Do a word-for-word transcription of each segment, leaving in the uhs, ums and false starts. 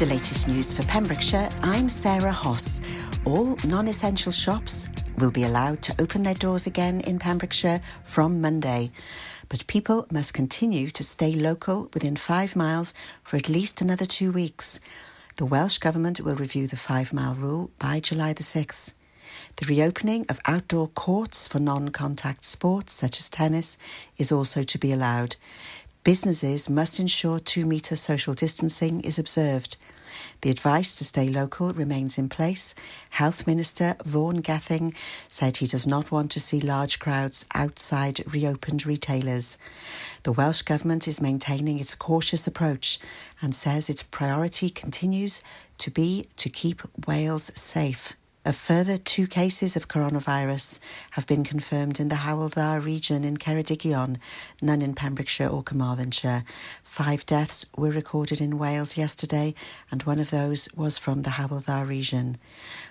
the latest news for Pembrokeshire, I'm Sarah Hoss. All non-essential shops will be allowed to open their doors again in Pembrokeshire from Monday. But people must continue to stay local within five miles for at least another two weeks. The Welsh Government will review the five-mile rule by July the sixth. The reopening of outdoor courts for non-contact sports, such as tennis, is also to be allowed. Businesses must ensure two-metre social distancing is observed. The advice to stay local remains in place. Health Minister Vaughan Gething said he does not want to see large crowds outside reopened retailers. The Welsh Government is maintaining its cautious approach and says its priority continues to be to keep Wales safe. A further two cases of coronavirus have been confirmed in the Hywel Dda region in Ceredigion, none in Pembrokeshire or Carmarthenshire. Five deaths were recorded in Wales yesterday, and one of those was from the Hywel Dda region.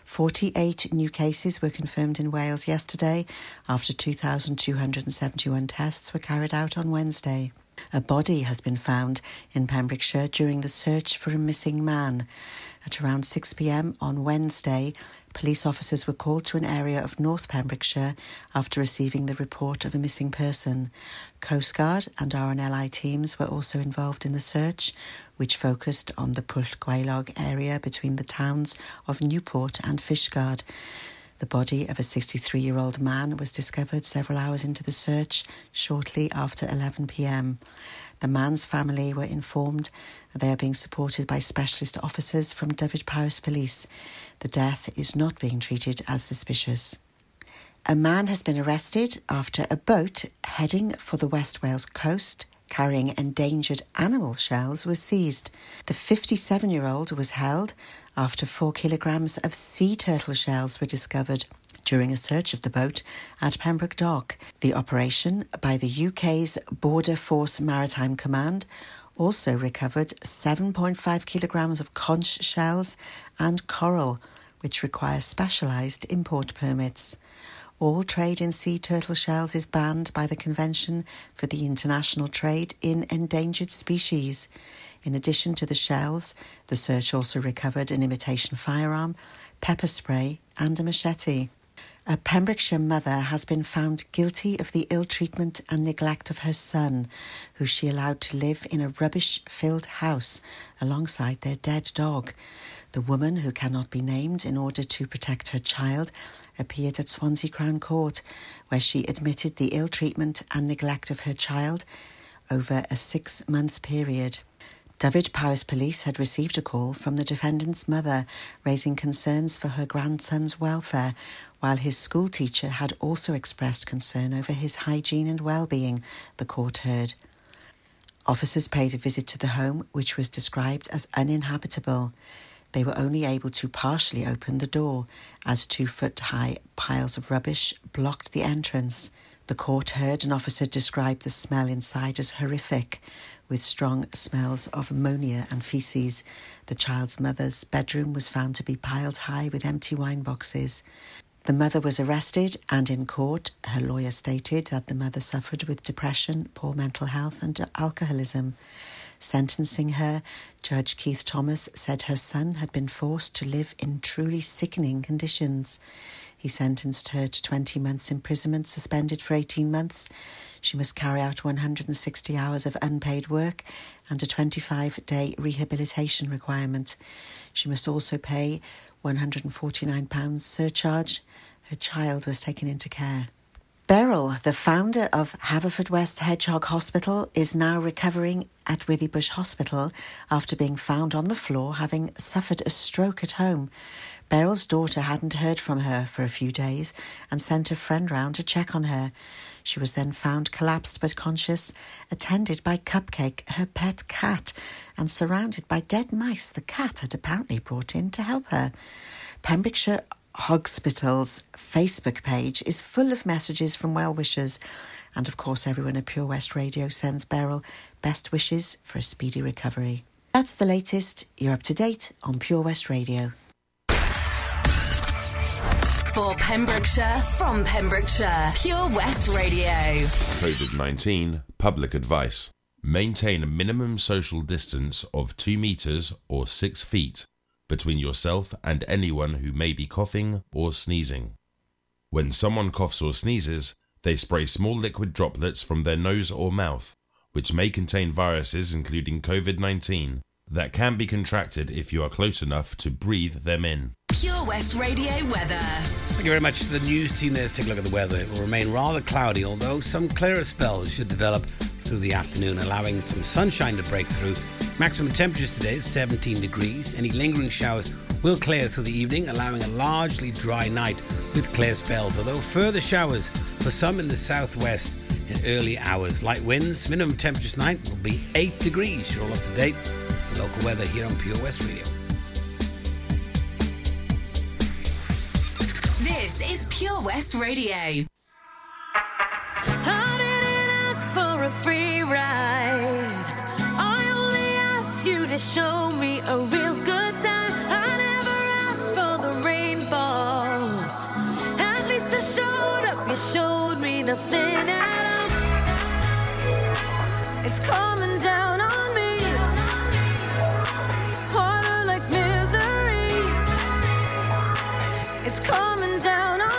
forty-eight new cases were confirmed in Wales yesterday after two thousand two hundred seventy-one tests were carried out on Wednesday. A body has been found in Pembrokeshire during the search for a missing man. At around six p m on Wednesday, police officers were called to an area of North Pembrokeshire after receiving the report of a missing person. Coast Guard and R N L I teams were also involved in the search, which focused on the Pwll Gwelog area between the towns of Newport and Fishguard. The body of a sixty-three-year-old man was discovered several hours into the search, shortly after eleven p m. The man's family were informed that they are being supported by specialist officers from Dyfed-Powys Police. The death is not being treated as suspicious. A man has been arrested after a boat heading for the West Wales coast carrying endangered animal shells was seized. The fifty-seven-year-old was held after four kilograms of sea turtle shells were discovered during a search of the boat at Pembroke Dock. The operation by the U K's Border Force Maritime Command also recovered seven point five kilograms of conch shells and coral, which require specialised import permits. All trade in sea turtle shells is banned by the Convention for the International Trade in Endangered Species. In addition to the shells, the search also recovered an imitation firearm, pepper spray and a machete. A Pembrokeshire mother has been found guilty of the ill treatment and neglect of her son, who she allowed to live in a rubbish-filled house alongside their dead dog. The woman, who cannot be named in order to protect her child, appeared at Swansea Crown Court, where she admitted the ill treatment and neglect of her child over a six-month period. Dyfed-Powys Police had received a call from the defendant's mother, raising concerns for her grandson's welfare, while his school teacher had also expressed concern over his hygiene and well-being, the court heard. Officers paid a visit to the home, which was described as uninhabitable. They were only able to partially open the door, as two-foot-high piles of rubbish blocked the entrance. The court heard an officer describe the smell inside as horrific, with strong smells of ammonia and faeces. The child's mother's bedroom was found to be piled high with empty wine boxes. The mother was arrested, and in court, her lawyer stated that the mother suffered with depression, poor mental health and alcoholism. Sentencing her, Judge Keith Thomas said her son had been forced to live in truly sickening conditions. He sentenced her to twenty months imprisonment, suspended for eighteen months. She must carry out one hundred sixty hours of unpaid work and a twenty-five day rehabilitation requirement. She must also pay one hundred forty-nine pounds surcharge. Her child was taken into care. Beryl, the founder of Haverfordwest Hedgehog Hospital, is now recovering at Withybush Hospital after being found on the floor having suffered a stroke at home. Beryl's daughter hadn't heard from her for a few days and sent a friend round to check on her. She was then found collapsed but conscious, attended by Cupcake, her pet cat, and surrounded by dead mice the cat had apparently brought in to help her. Pembrokeshire Hospital's Facebook page is full of messages from well-wishers, and of course everyone at Pure West Radio sends Beryl best wishes for a speedy recovery. That's the latest. You're up to date on Pure West Radio. For Pembrokeshire, from Pembrokeshire, Pure West Radio. COVID nineteen Public Advice. Maintain a minimum social distance of two metres or six feet between yourself and anyone who may be coughing or sneezing. When someone coughs or sneezes, they spray small liquid droplets from their nose or mouth, which may contain viruses including COVID nineteen that can be contracted if you are close enough to breathe them in. Pure West Radio weather. Thank you very much to the news team there. Let's take a look at the weather. It will remain rather cloudy, although some clearer spells should develop through the afternoon, allowing some sunshine to break through. Maximum temperatures today is seventeen degrees. Any lingering showers will clear through the evening, allowing a largely dry night with clear spells, although further showers for some in the southwest in early hours. Light winds. Minimum temperatures tonight will be eight degrees. You're all up to date with local weather here on Pure West Radio. This is Pure West Radio. I didn't ask for a free ride. I only asked you to show me a real good time. I never asked for the rainfall. At least I showed up. You showed me nothing at all. It's coming down on me. Water like misery. It's coming down on me.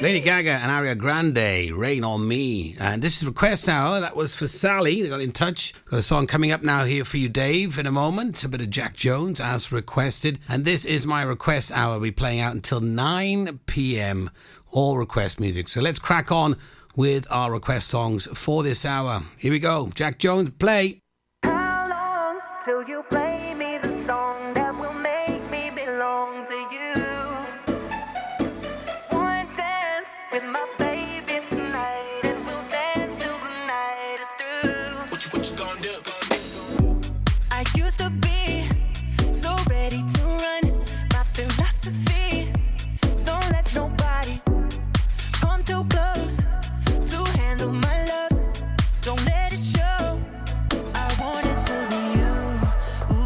Lady Gaga and Ariana Grande, Rain On Me. And this is Request Hour. That was for Sally. They got in touch. Got a song coming up now here for you, Dave, in a moment. A bit of Jack Jones, as requested. And this is my Request Hour. We'll be playing out until nine p.m. all request music. So let's crack on with our request songs for this hour. Here we go. Jack Jones, play. How long till you play me the song that will make me belong to you? With my baby tonight, and we'll dance till the night is through. What you, what you gonna do? Gonna do? I used to be so ready to run. My philosophy, don't let nobody come too close to handle my love. Don't let it show. I want it to be you.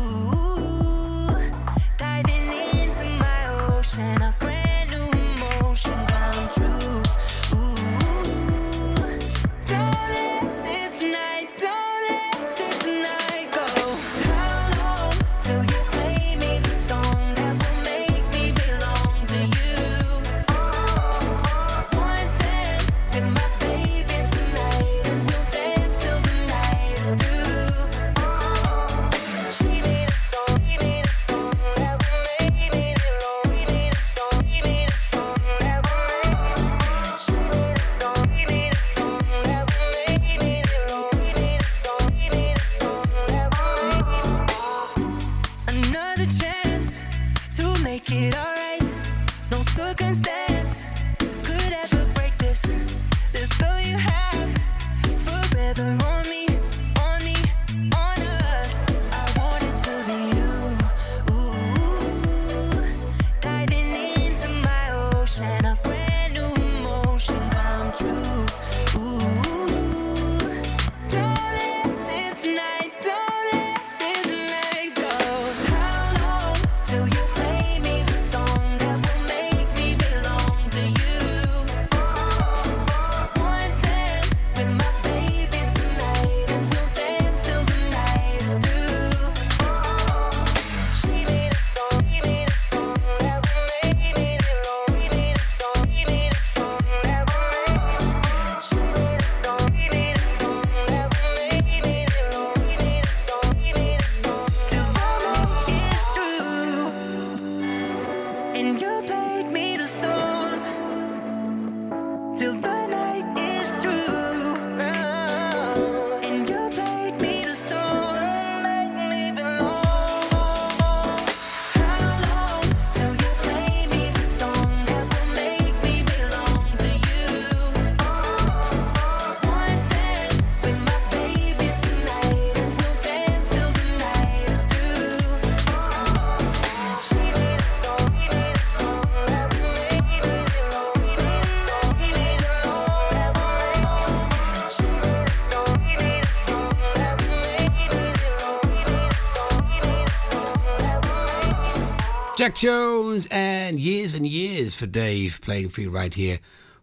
Jack Jones and Years and Years for Dave, playing for you right here,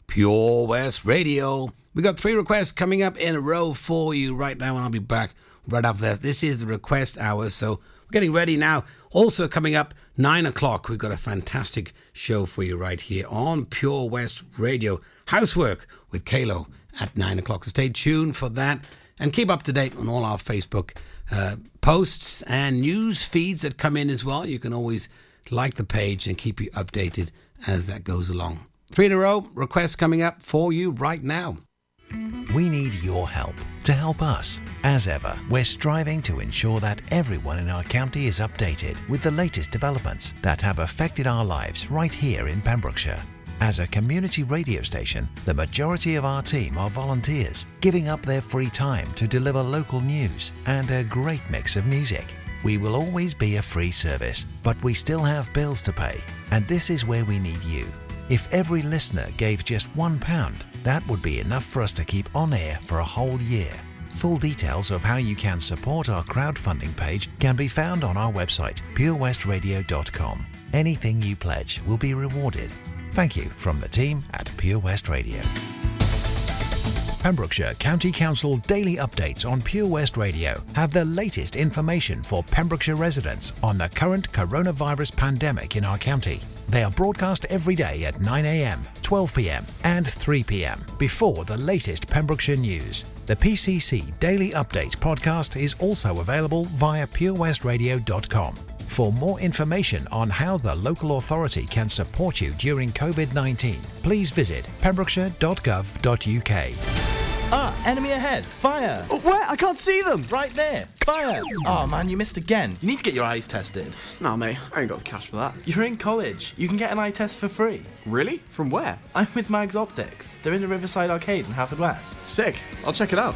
Pure West Radio. We got three requests coming up in a row for you right now, and I'll be back right after this. This is the request hour, so we're getting ready now. Also coming up nine o'clock, we've got a fantastic show for you right here on Pure West Radio. Housework with Kalo at nine o'clock. So stay tuned for that and keep up to date on all our Facebook uh, posts and news feeds that come in as well. You can always like the page and keep you updated as that goes along. Three in a row, requests coming up for you right now. We need your help to help us. As ever, we're striving to ensure that everyone in our county is updated with the latest developments that have affected our lives right here in Pembrokeshire. As a community radio station, the majority of our team are volunteers, giving up their free time to deliver local news and a great mix of music. We will always be a free service, but we still have bills to pay, and this is where we need you. If every listener gave just one pound, that would be enough for us to keep on air for a whole year. Full details of how you can support our crowdfunding page can be found on our website, pure west radio dot com. Anything you pledge will be rewarded. Thank you from the team at Pure West Radio. Pembrokeshire County Council daily updates on Pure West Radio have the latest information for Pembrokeshire residents on the current coronavirus pandemic in our county. They are broadcast every day at nine a.m, twelve p.m. and three p.m. before the latest Pembrokeshire news. The P C C Daily Update podcast is also available via pure west radio dot com. For more information on how the local authority can support you during covid nineteen, please visit pembrokeshire dot gov dot u k. Ah, enemy ahead. Fire. Oh, where? I can't see them. Right there. Fire. Oh, man, you missed again. You need to get your eyes tested. Nah, mate, I ain't got the cash for that. You're in college. You can get an eye test for free. Really? From where? I'm with Mags Optics. They're in the Riverside Arcade in Haverfordwest. Sick. I'll check it out.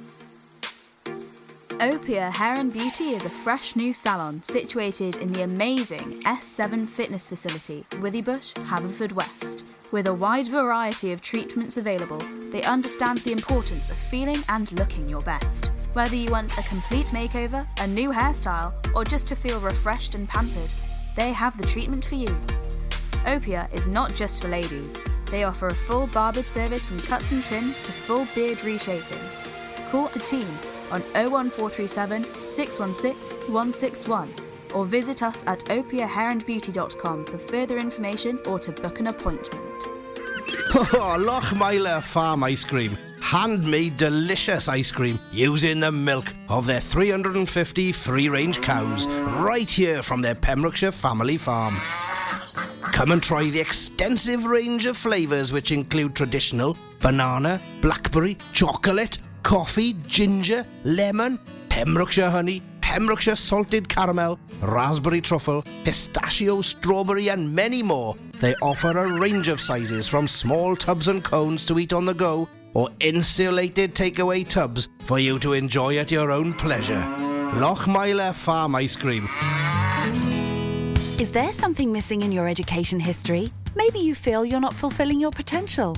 Opia Hair and Beauty is a fresh new salon situated in the amazing S seven Fitness Facility, Withybush, Haverfordwest. With a wide variety of treatments available, they understand the importance of feeling and looking your best. Whether you want a complete makeover, a new hairstyle, or just to feel refreshed and pampered, they have the treatment for you. Opia is not just for ladies. They offer a full barbered service from cuts and trims to full beard reshaping. Call the team on oh one four three seven, six one six, one six one or visit us at opia hair and beauty dot com for further information or to book an appointment. Oh, Lochmeyler Farm Ice Cream. handmade delicious ice cream using the milk of their three hundred fifty free-range cows right here from their Pembrokeshire family farm. Come and try the extensive range of flavours which include traditional banana, blackberry, chocolate, coffee, ginger, lemon, Pembrokeshire honey, Pembrokeshire salted caramel, raspberry truffle, pistachio, strawberry and many more. They offer a range of sizes from small tubs and cones to eat on the go or insulated takeaway tubs for you to enjoy at your own pleasure. Lochmeyler Farm Ice Cream. Is there something missing in your education history? Maybe you feel you're not fulfilling your potential.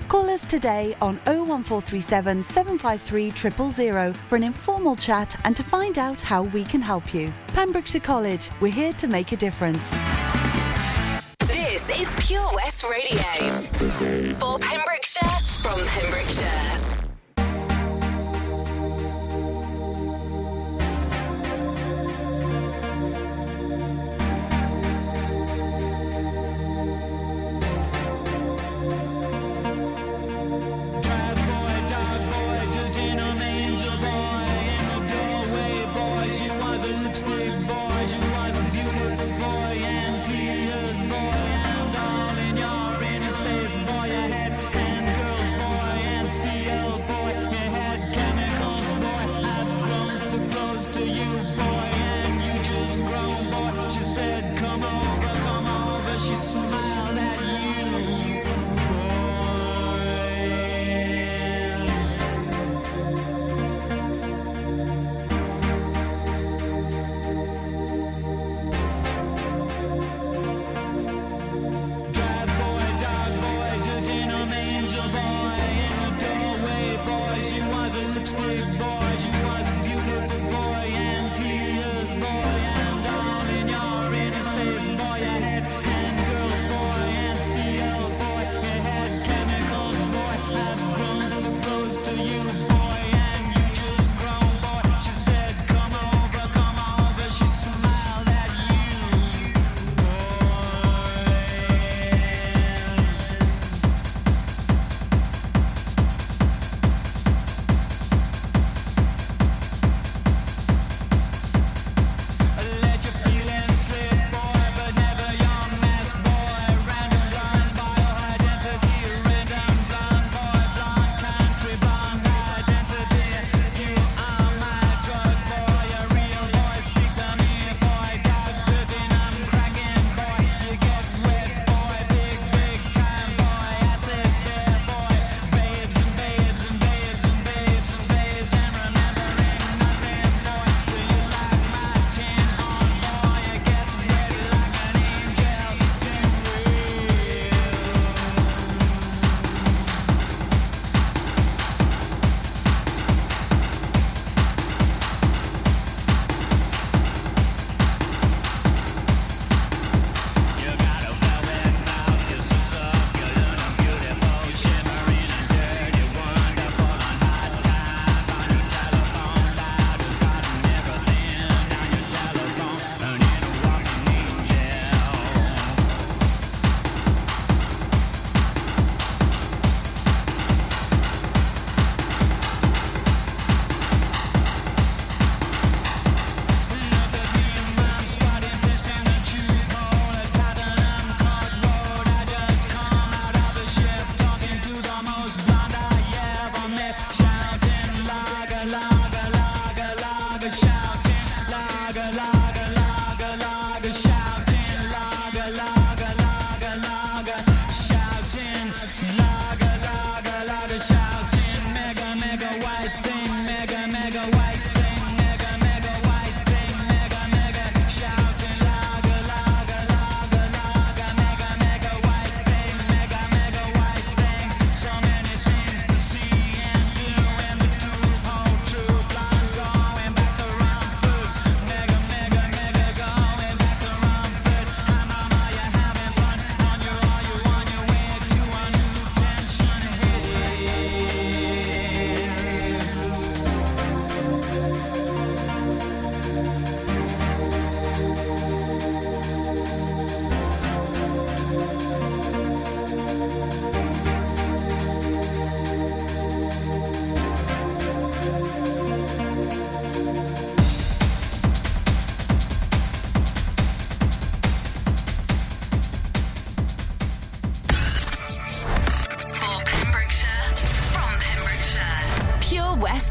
Call us today on oh one four three seven, seven five three, zero zero zero for an informal chat and to find out how we can help you. Pembrokeshire College, we're here to make a difference. This is Pure West Radio. For Pembrokeshire, from Pembrokeshire. Boy, and tears, boy, and down in your inner space, boy, ahead, and girls, boy.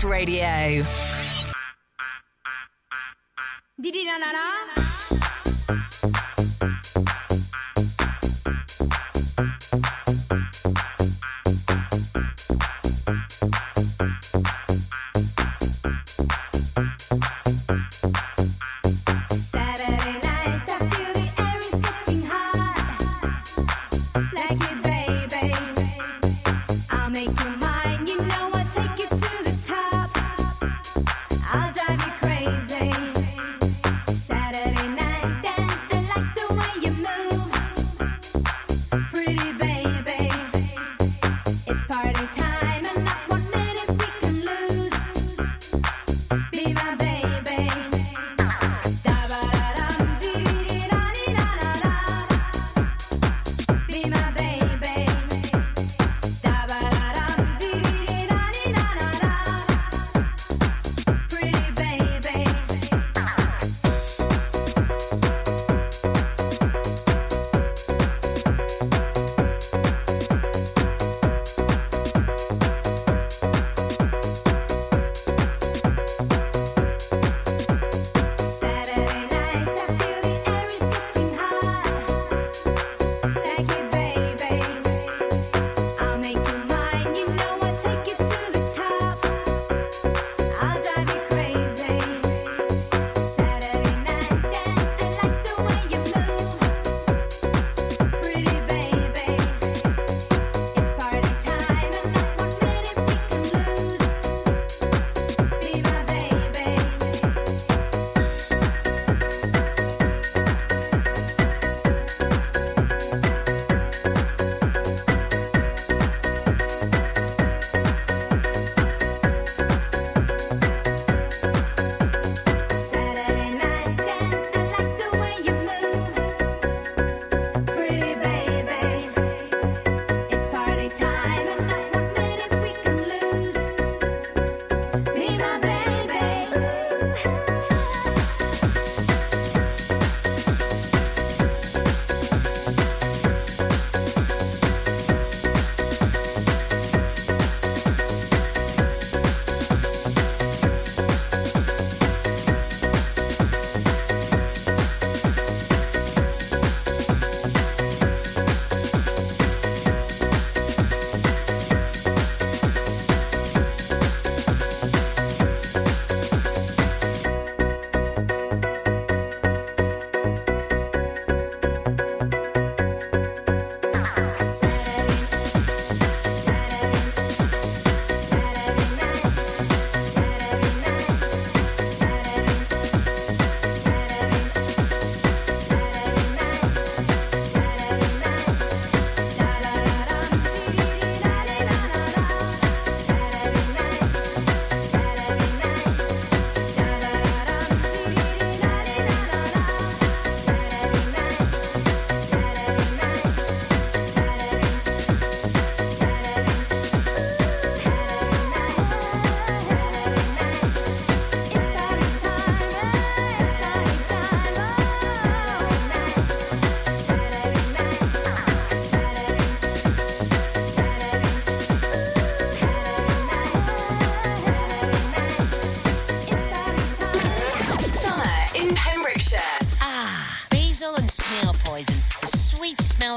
West Radio. Didi na na na.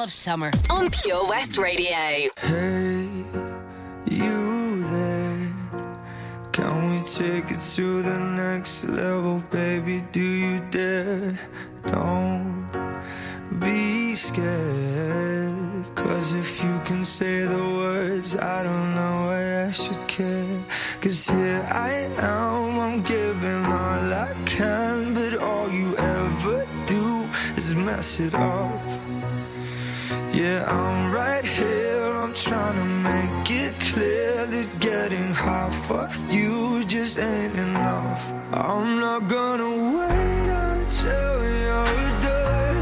Summer on Pure West Radio. Hey, you there? Can we take it to the next level, baby? Do you dare? Don't be scared. 'Cause if you can say the words, I don't know why I should care. 'Cause here I am, I'm giving all I can, but all you ever do is mess it up. Yeah, I'm right here, I'm trying to make it clear that getting half of you just ain't enough. I'm not gonna wait until you're done,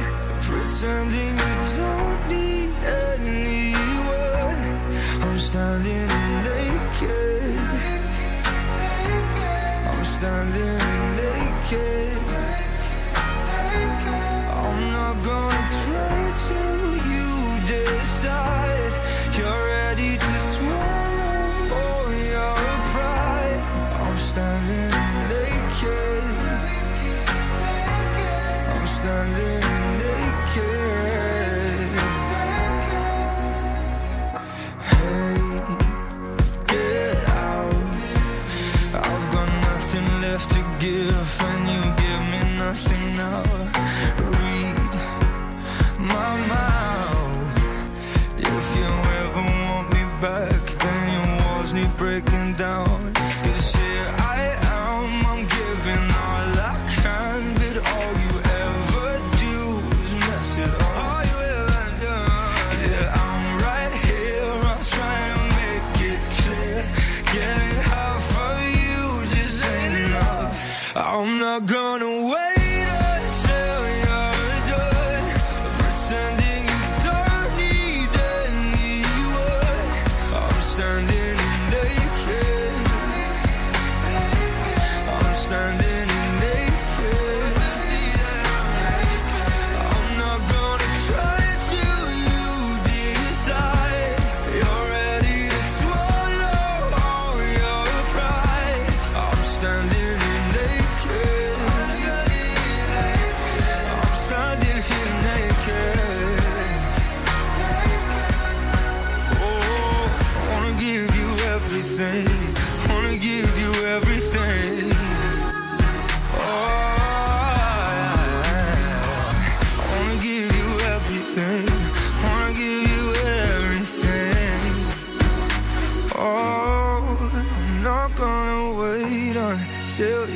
pretending you don't need anyone. I'm standing naked, I'm standing naked. I'm not gonna try to decide you're ready to swallow all your pride. not gonna wait.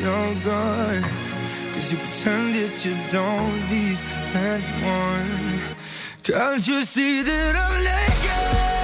You're gone, cause you pretend that you don't need anyone. Can't you see that I'm naked?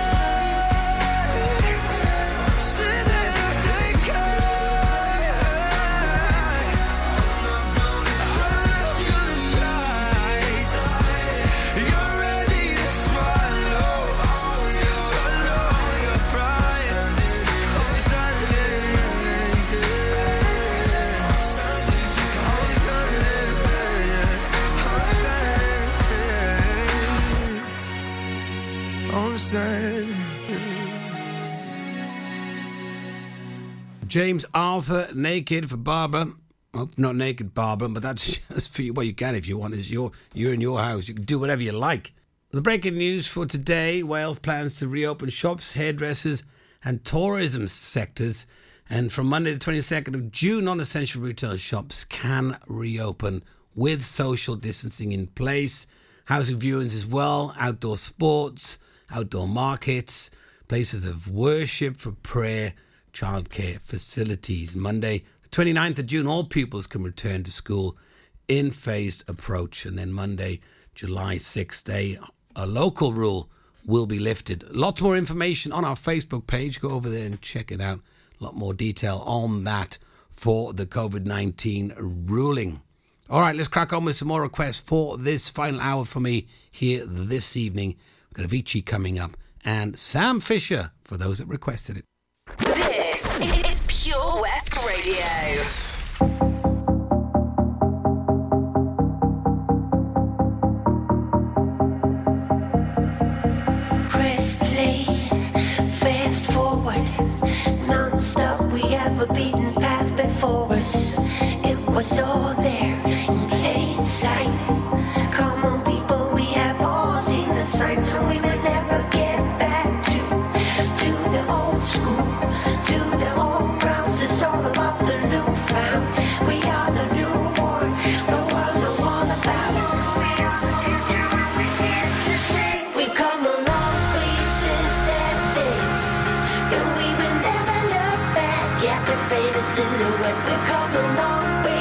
James Arthur, Naked for Barbara. Oh, not Naked Barbara, but that's just for you. Well, you can if you want. It's your, you're in your house. You can do whatever you like. The breaking news for today: Wales plans to reopen shops, hairdressers and tourism sectors. And from Monday the twenty-second of June, non-essential retail shops can reopen with social distancing in place. Housing viewings as well, outdoor sports, outdoor markets, places of worship for prayer, childcare facilities. Monday, the twenty-ninth of June, all pupils can return to school in phased approach. And then Monday, July sixth, a, a local rule will be lifted. Lots more information on our Facebook page. Go over there and check it out. A lot more detail on that for the covid nineteen ruling. All right, let's crack on with some more requests for this final hour for me here this evening. We've got Avicii coming up and Sam Fisher for those that requested it. It's Pure West Radio. Press play, fast forward, non-stop. We have a beaten path before us. It was all there in plain sight. Come on, people, we have all seen the signs, so we may never get back to to the old school. Silhouette, we come a long way.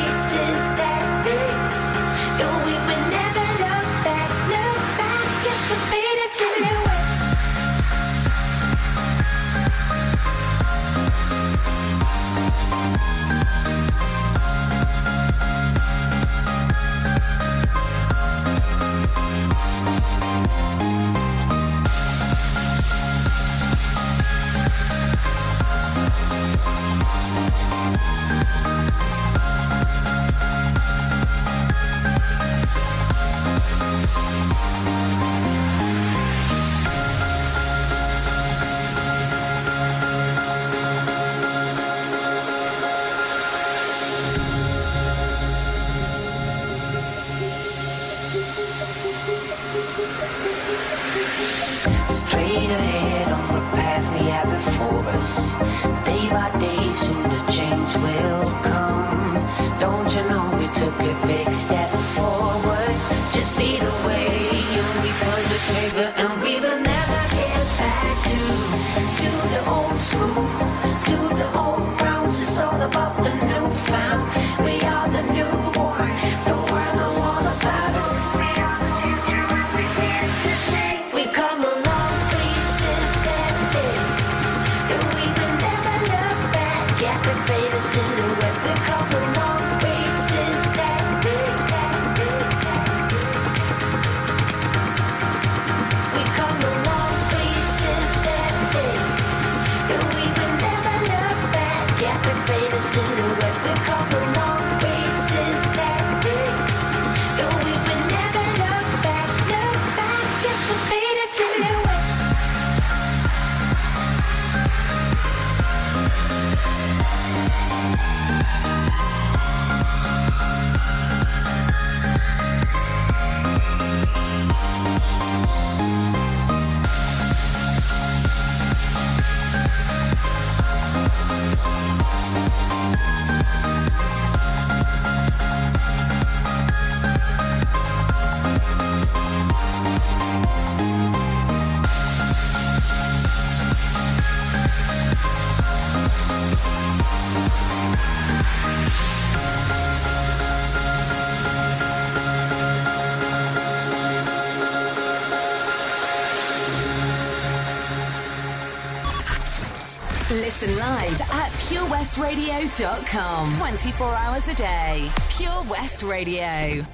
Listen live at pure west radio dot com. twenty-four hours a day. Pure West Radio.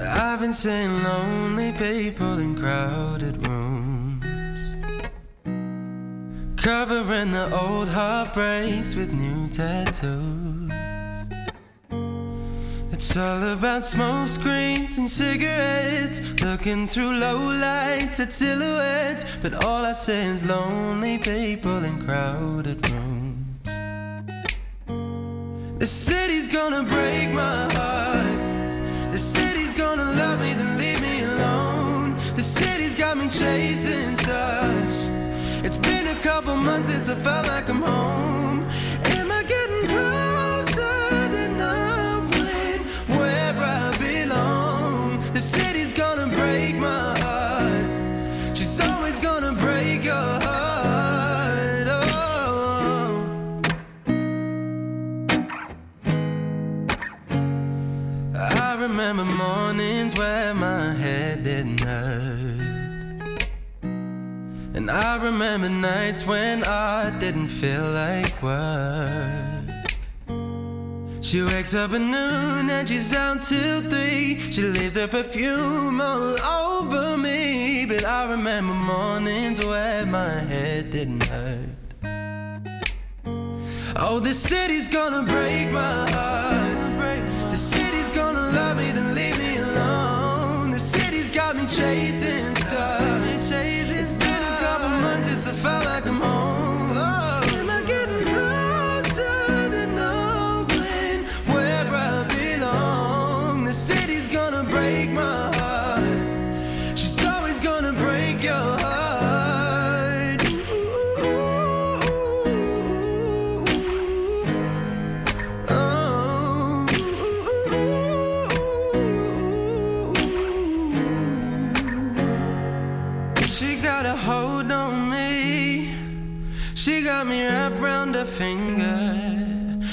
I've been seeing lonely people in crowded rooms, covering the old heartbreaks with new tattoos. It's all about smoke screens and cigarettes, looking through low lights at silhouettes. But all I see is lonely people in crowded rooms. The city's gonna break my heart. The city love me, then leave me alone. The city's got me chasing stars. It's been a couple months since I felt like I'm home. Am I getting closer to knowing where I belong? The city's gonna break my heart. She's always gonna break your heart. Oh, I remember morning where my head didn't hurt, and I remember nights when I didn't feel like work. She wakes up at noon and she's out till three. She leaves her perfume all over me. But I remember mornings where my head didn't hurt. Oh, the city's gonna break my heart. The city's gonna love me, then leave me. Got me chasing stuff. It's been a couple months since I felt like I'm home. Oh. Am I getting closer to knowing where I belong? The city's gonna break my heart. She's always gonna break your heart. Ooh. Oh. She got me wrapped round her finger.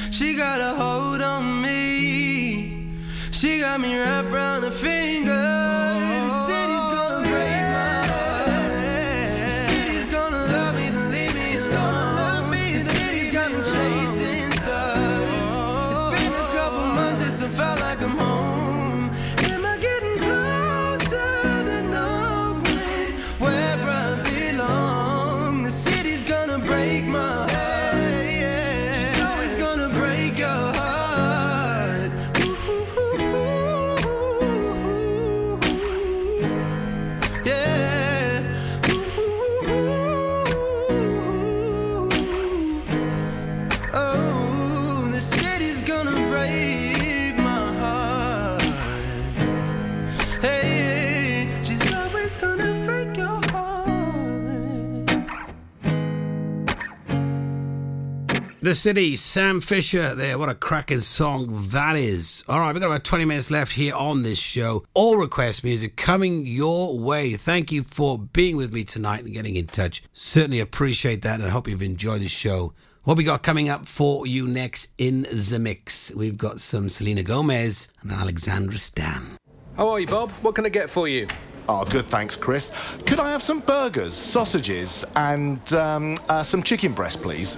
She got a hold on me. She got me wrapped round her finger. The city's gonna break my heart. The city's gonna love me, then leave me alone. It's gonna love me, the city's got me chasing stars. It's been a couple months since I felt like I'm home. Am I getting closer to knowing where I belong? Break my heart. Yeah. She's always gonna break your heart. Ooh, yeah. Ooh, oh, the city's gonna break my heart. Hey, she's always gonna break your heart. The City, Sam Fisher there. What a cracking song that is. All right, we've got about twenty minutes left here on this show. All request music coming your way. Thank you for being with me tonight and getting in touch. Certainly appreciate that, and I hope you've enjoyed the show. What we got coming up for you next in the mix? We've got some Selena Gomez and Alexandra Stan. How are you, Bob? What can I get for you? Oh, good, thanks, Chris. Could I have some burgers, sausages, and um, uh, some chicken breast, please?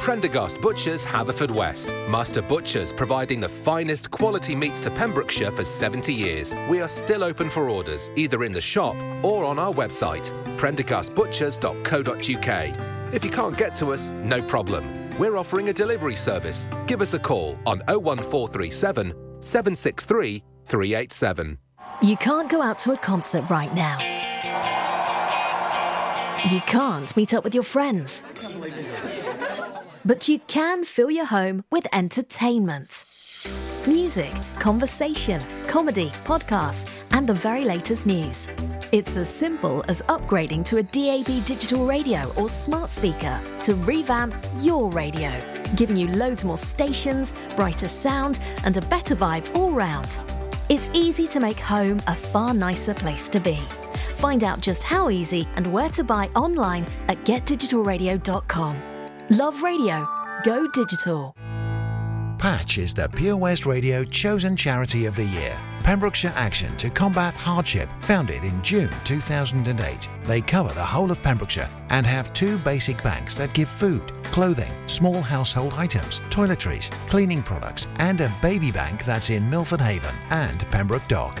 Prendergast Butchers, Haverfordwest. Master Butchers, providing the finest quality meats to Pembrokeshire for seventy years. We are still open for orders, either in the shop or on our website, prendergast butchers dot co dot uk. If you can't get to us, no problem. We're offering a delivery service. Give us a call on oh one four three seven, seven six three, three eight seven. You can't go out to a concert right now. You can't meet up with your friends. But you can fill your home with entertainment. Music, conversation, comedy, podcasts, and the very latest news. It's as simple as upgrading to a D A B digital radio or smart speaker to revamp your radio, giving you loads more stations, brighter sound, and a better vibe all round. It's easy to make home a far nicer place to be. Find out just how easy and where to buy online at get digital radio dot com. Love radio. Go digital. Patch is the Pure West Radio chosen charity of the year. Pembrokeshire Action to Combat Hardship, founded in June two thousand eight. They cover the whole of Pembrokeshire and have two basic banks that give food, clothing, small household items, toiletries, cleaning products, and a baby bank that's in Milford Haven and Pembroke Dock,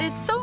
There's so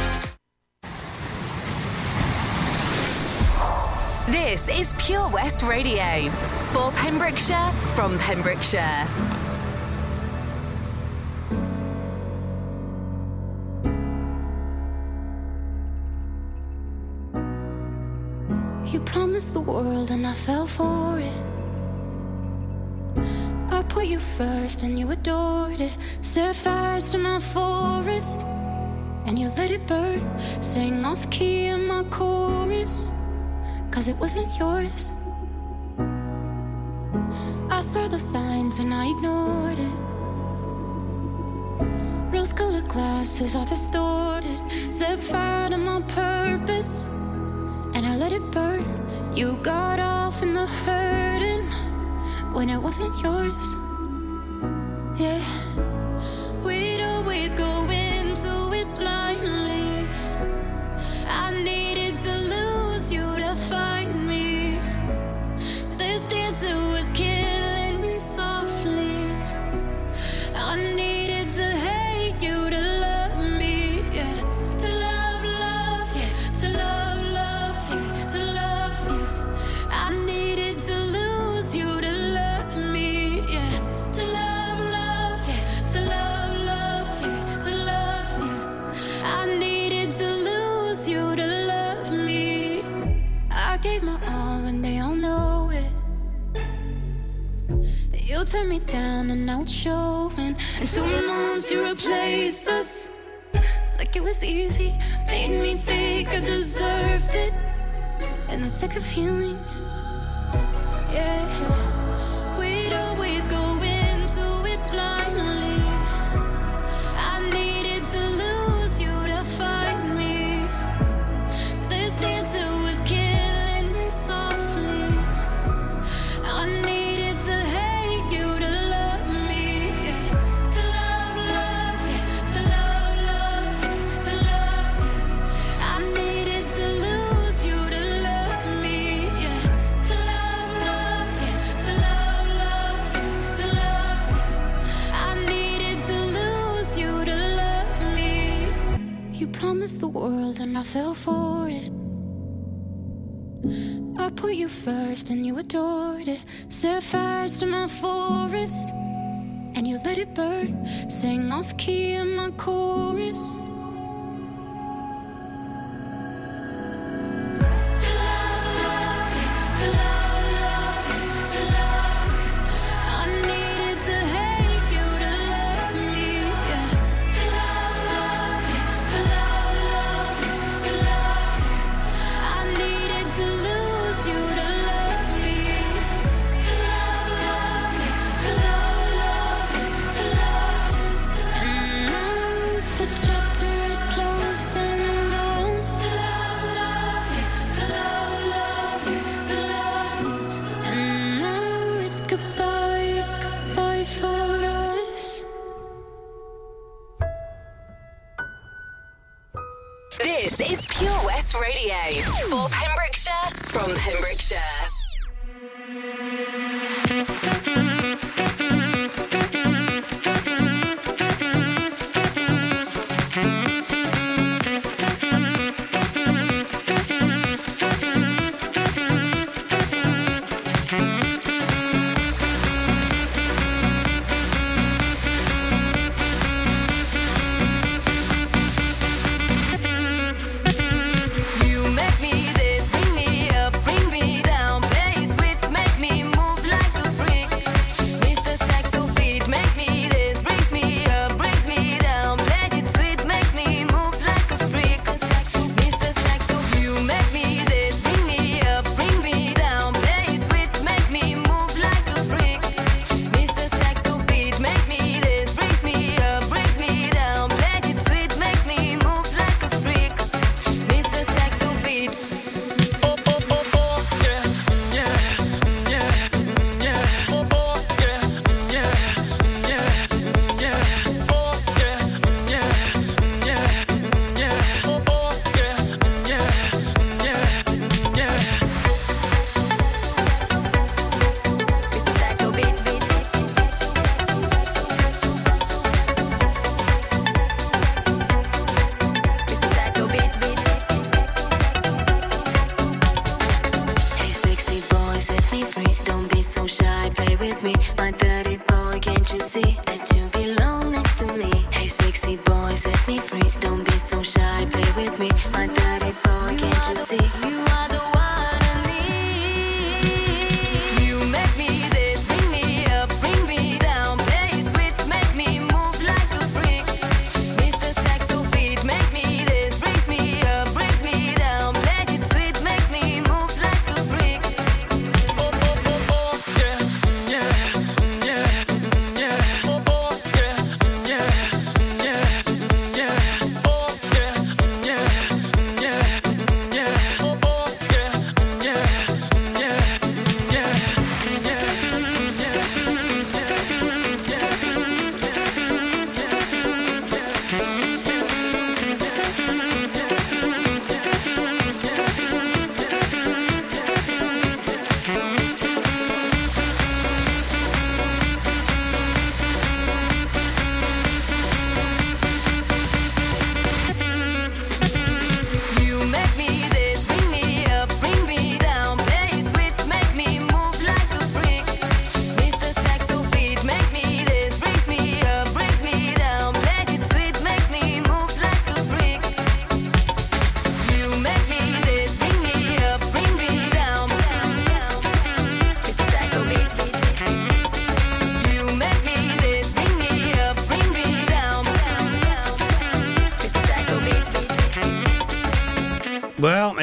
This is Pure West Radio, for Pembrokeshire, from Pembrokeshire. You promised the world and I fell for it. I put you first and you adored it. Set fires to my forest and you let it burn. Sang off key in my chorus, 'cause it wasn't yours. I saw the signs and I ignored it. Rose-colored glasses are distorted. Set fire to my purpose and I let it burn. You got off in the hurting when it wasn't yours. Yeah. We'd always go into it blindly. I needed to lose you to find me. This dancer was killing me softly. I needed to hate you to love me, yeah. To love, love, yeah. To love, love, yeah. To love you. I needed to lose you to love me, yeah. To love, love, yeah. To love, love, yeah. To love you. I needed to lose you to love me. Gave my all and they all know it. You turned me down and now it's showing. And two months you replaced us like it was easy. Made me think I deserved it in the thick of healing. Yeah, we'd always go into it blindly. I needed to lose you to find me. This dancer was killing softly. I needed to hate you to love me, yeah. To love, love, yeah. To love, love, yeah. To love you. I needed to lose you to love me, yeah. To love, love, yeah. To love, love, yeah. To love you. I needed to lose you to love me. You promised the world and I fell for it. I put you first and you adored it. Set fires to my forest and you let it burn. Sang off key in my chorus. To love, love, yeah. To love, love, yeah. To love, yeah. I needed to hate you to love me, yeah. To love, love, yeah. To love, love, yeah. To love, yeah. I needed to lose you to love. This is Pure West Radio for Pembrokeshire from Pembrokeshire.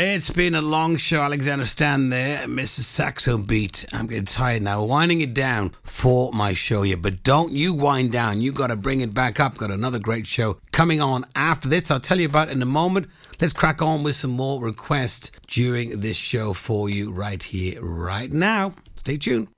It's been a long show, Alexander Stan there, Missus Saxo Beat. I'm getting tired now. Winding it down for my show here, but don't you wind down. You got to bring it back up. Got another great show coming on after this. I'll tell you about it in a moment. Let's crack on with some more requests during this show for you right here, right now. Stay tuned.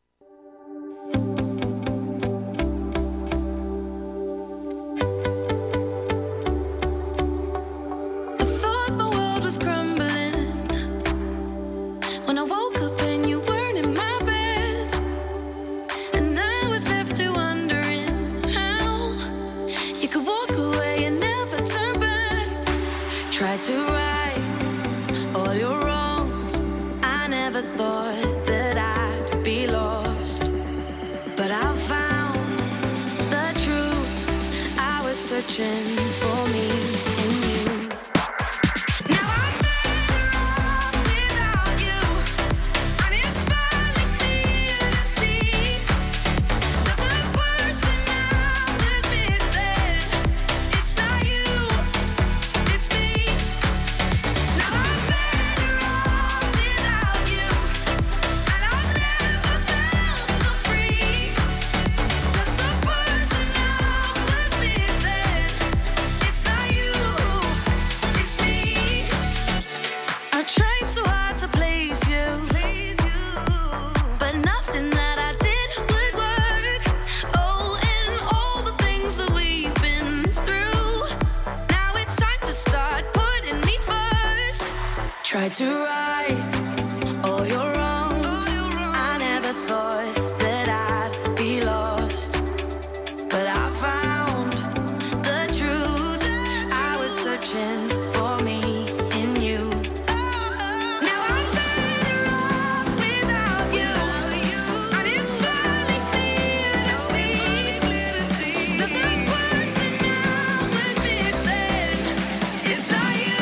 Tried to right all your wrongs. I never thought that I'd be lost, but I found the truth. I was searching for me in you. Now I'm further off without you, and it's finally clear to see that the person I was missing is not you.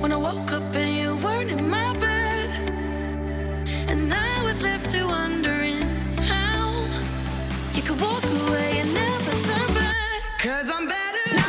When I woke up and you weren't in my bed, and I was left to wondering how you could walk away and never turn back. 'Cause I'm better now.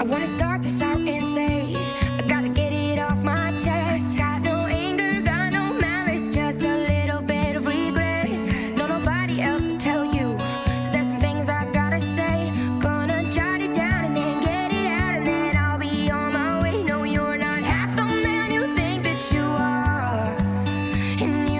I want to start this out and say, I gotta get it off my chest. Got no anger, got no malice, just a little bit of regret. No, nobody else will tell you, so there's some things I gotta say. Gonna jot it down and then get and you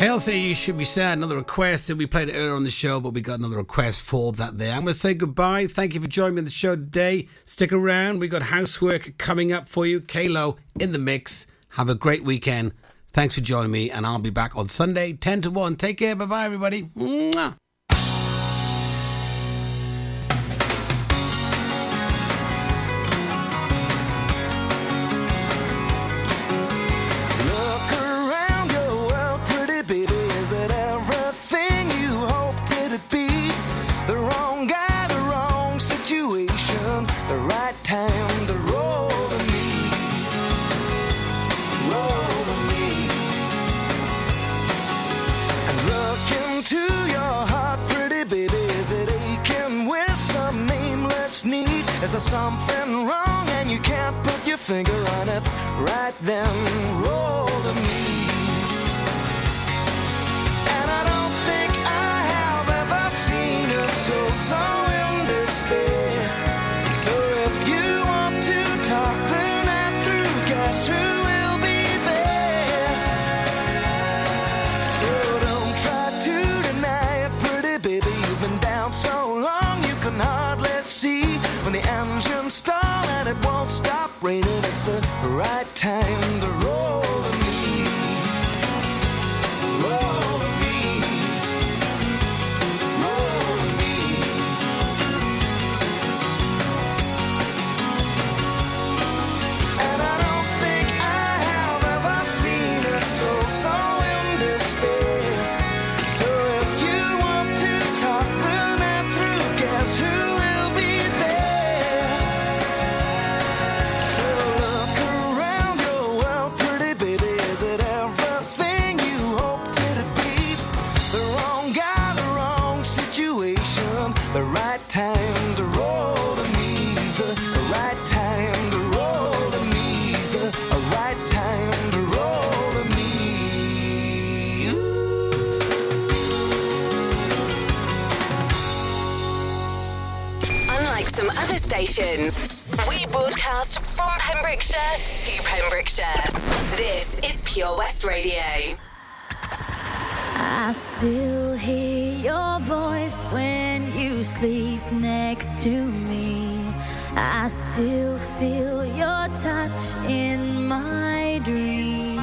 Hale say You Should Be Sad, another request that we played earlier on the show, but we got another request for that there. I'm going to say goodbye. Thank you for joining me on the show today. Stick around. We've got housework coming up for you. Kalo in the mix. Have a great weekend. Thanks for joining me, and I'll be back on Sunday, ten to one. Take care. Bye-bye, everybody. Mwah. There's something wrong and you can't put your finger on it. Right then, roll to me. And I don't think I have ever seen a soul so in despair. So if you want to talk the night through, guess who will be there? So don't try to deny it, pretty baby. You've been down so long you can hardly see. When the engine starts and it won't stop raining, it's the right time to roll to me. Roll to me. Roll to me. And I don't think I have ever seen a soul so in despair. So if you want to talk the night through, guess who? Time to roll to me, the right time to roll to me, the right time to roll to me. Ooh. Unlike some other stations, we broadcast from Pembrokeshire to Pembrokeshire. This is Pure West Radio. I still hear your voice when you sleep next to me. I still feel your touch in my dream.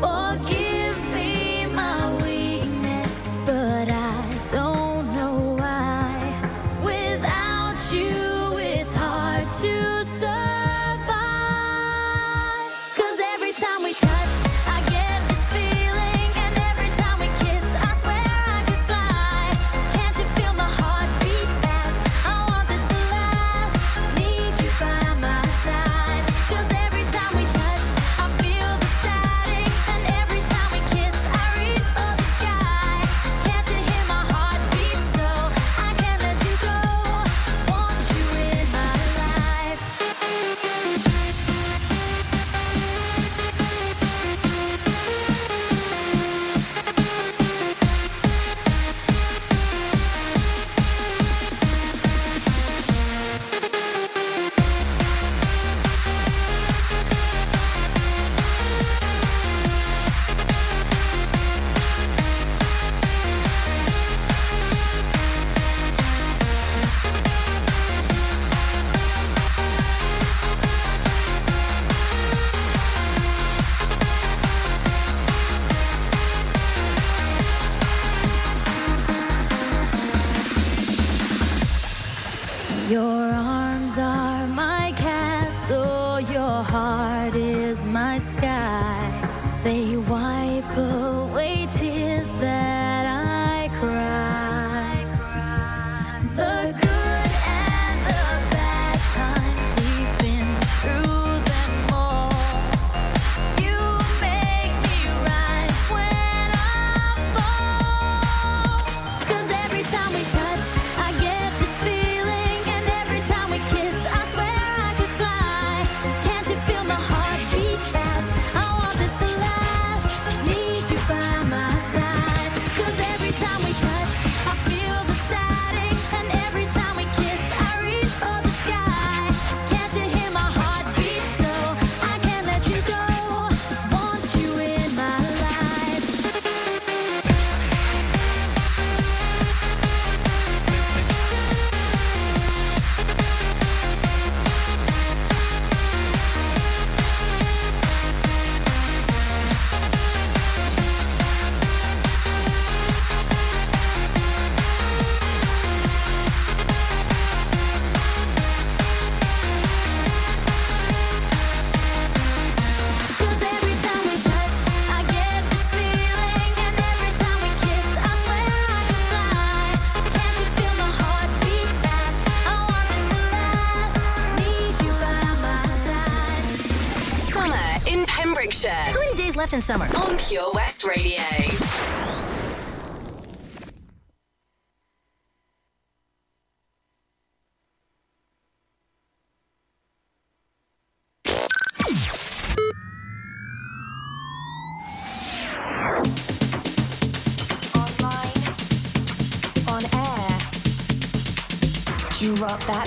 Forgive me my weakness, but I don't know why. Without you, it's hard to survive. 'Cause every time we touch, I get this feeling. Every time we touch, I get this feeling, and every time we kiss, I Pembrokeshire. How many days left in summer? On Pure West Radio. Online. On air. Drop that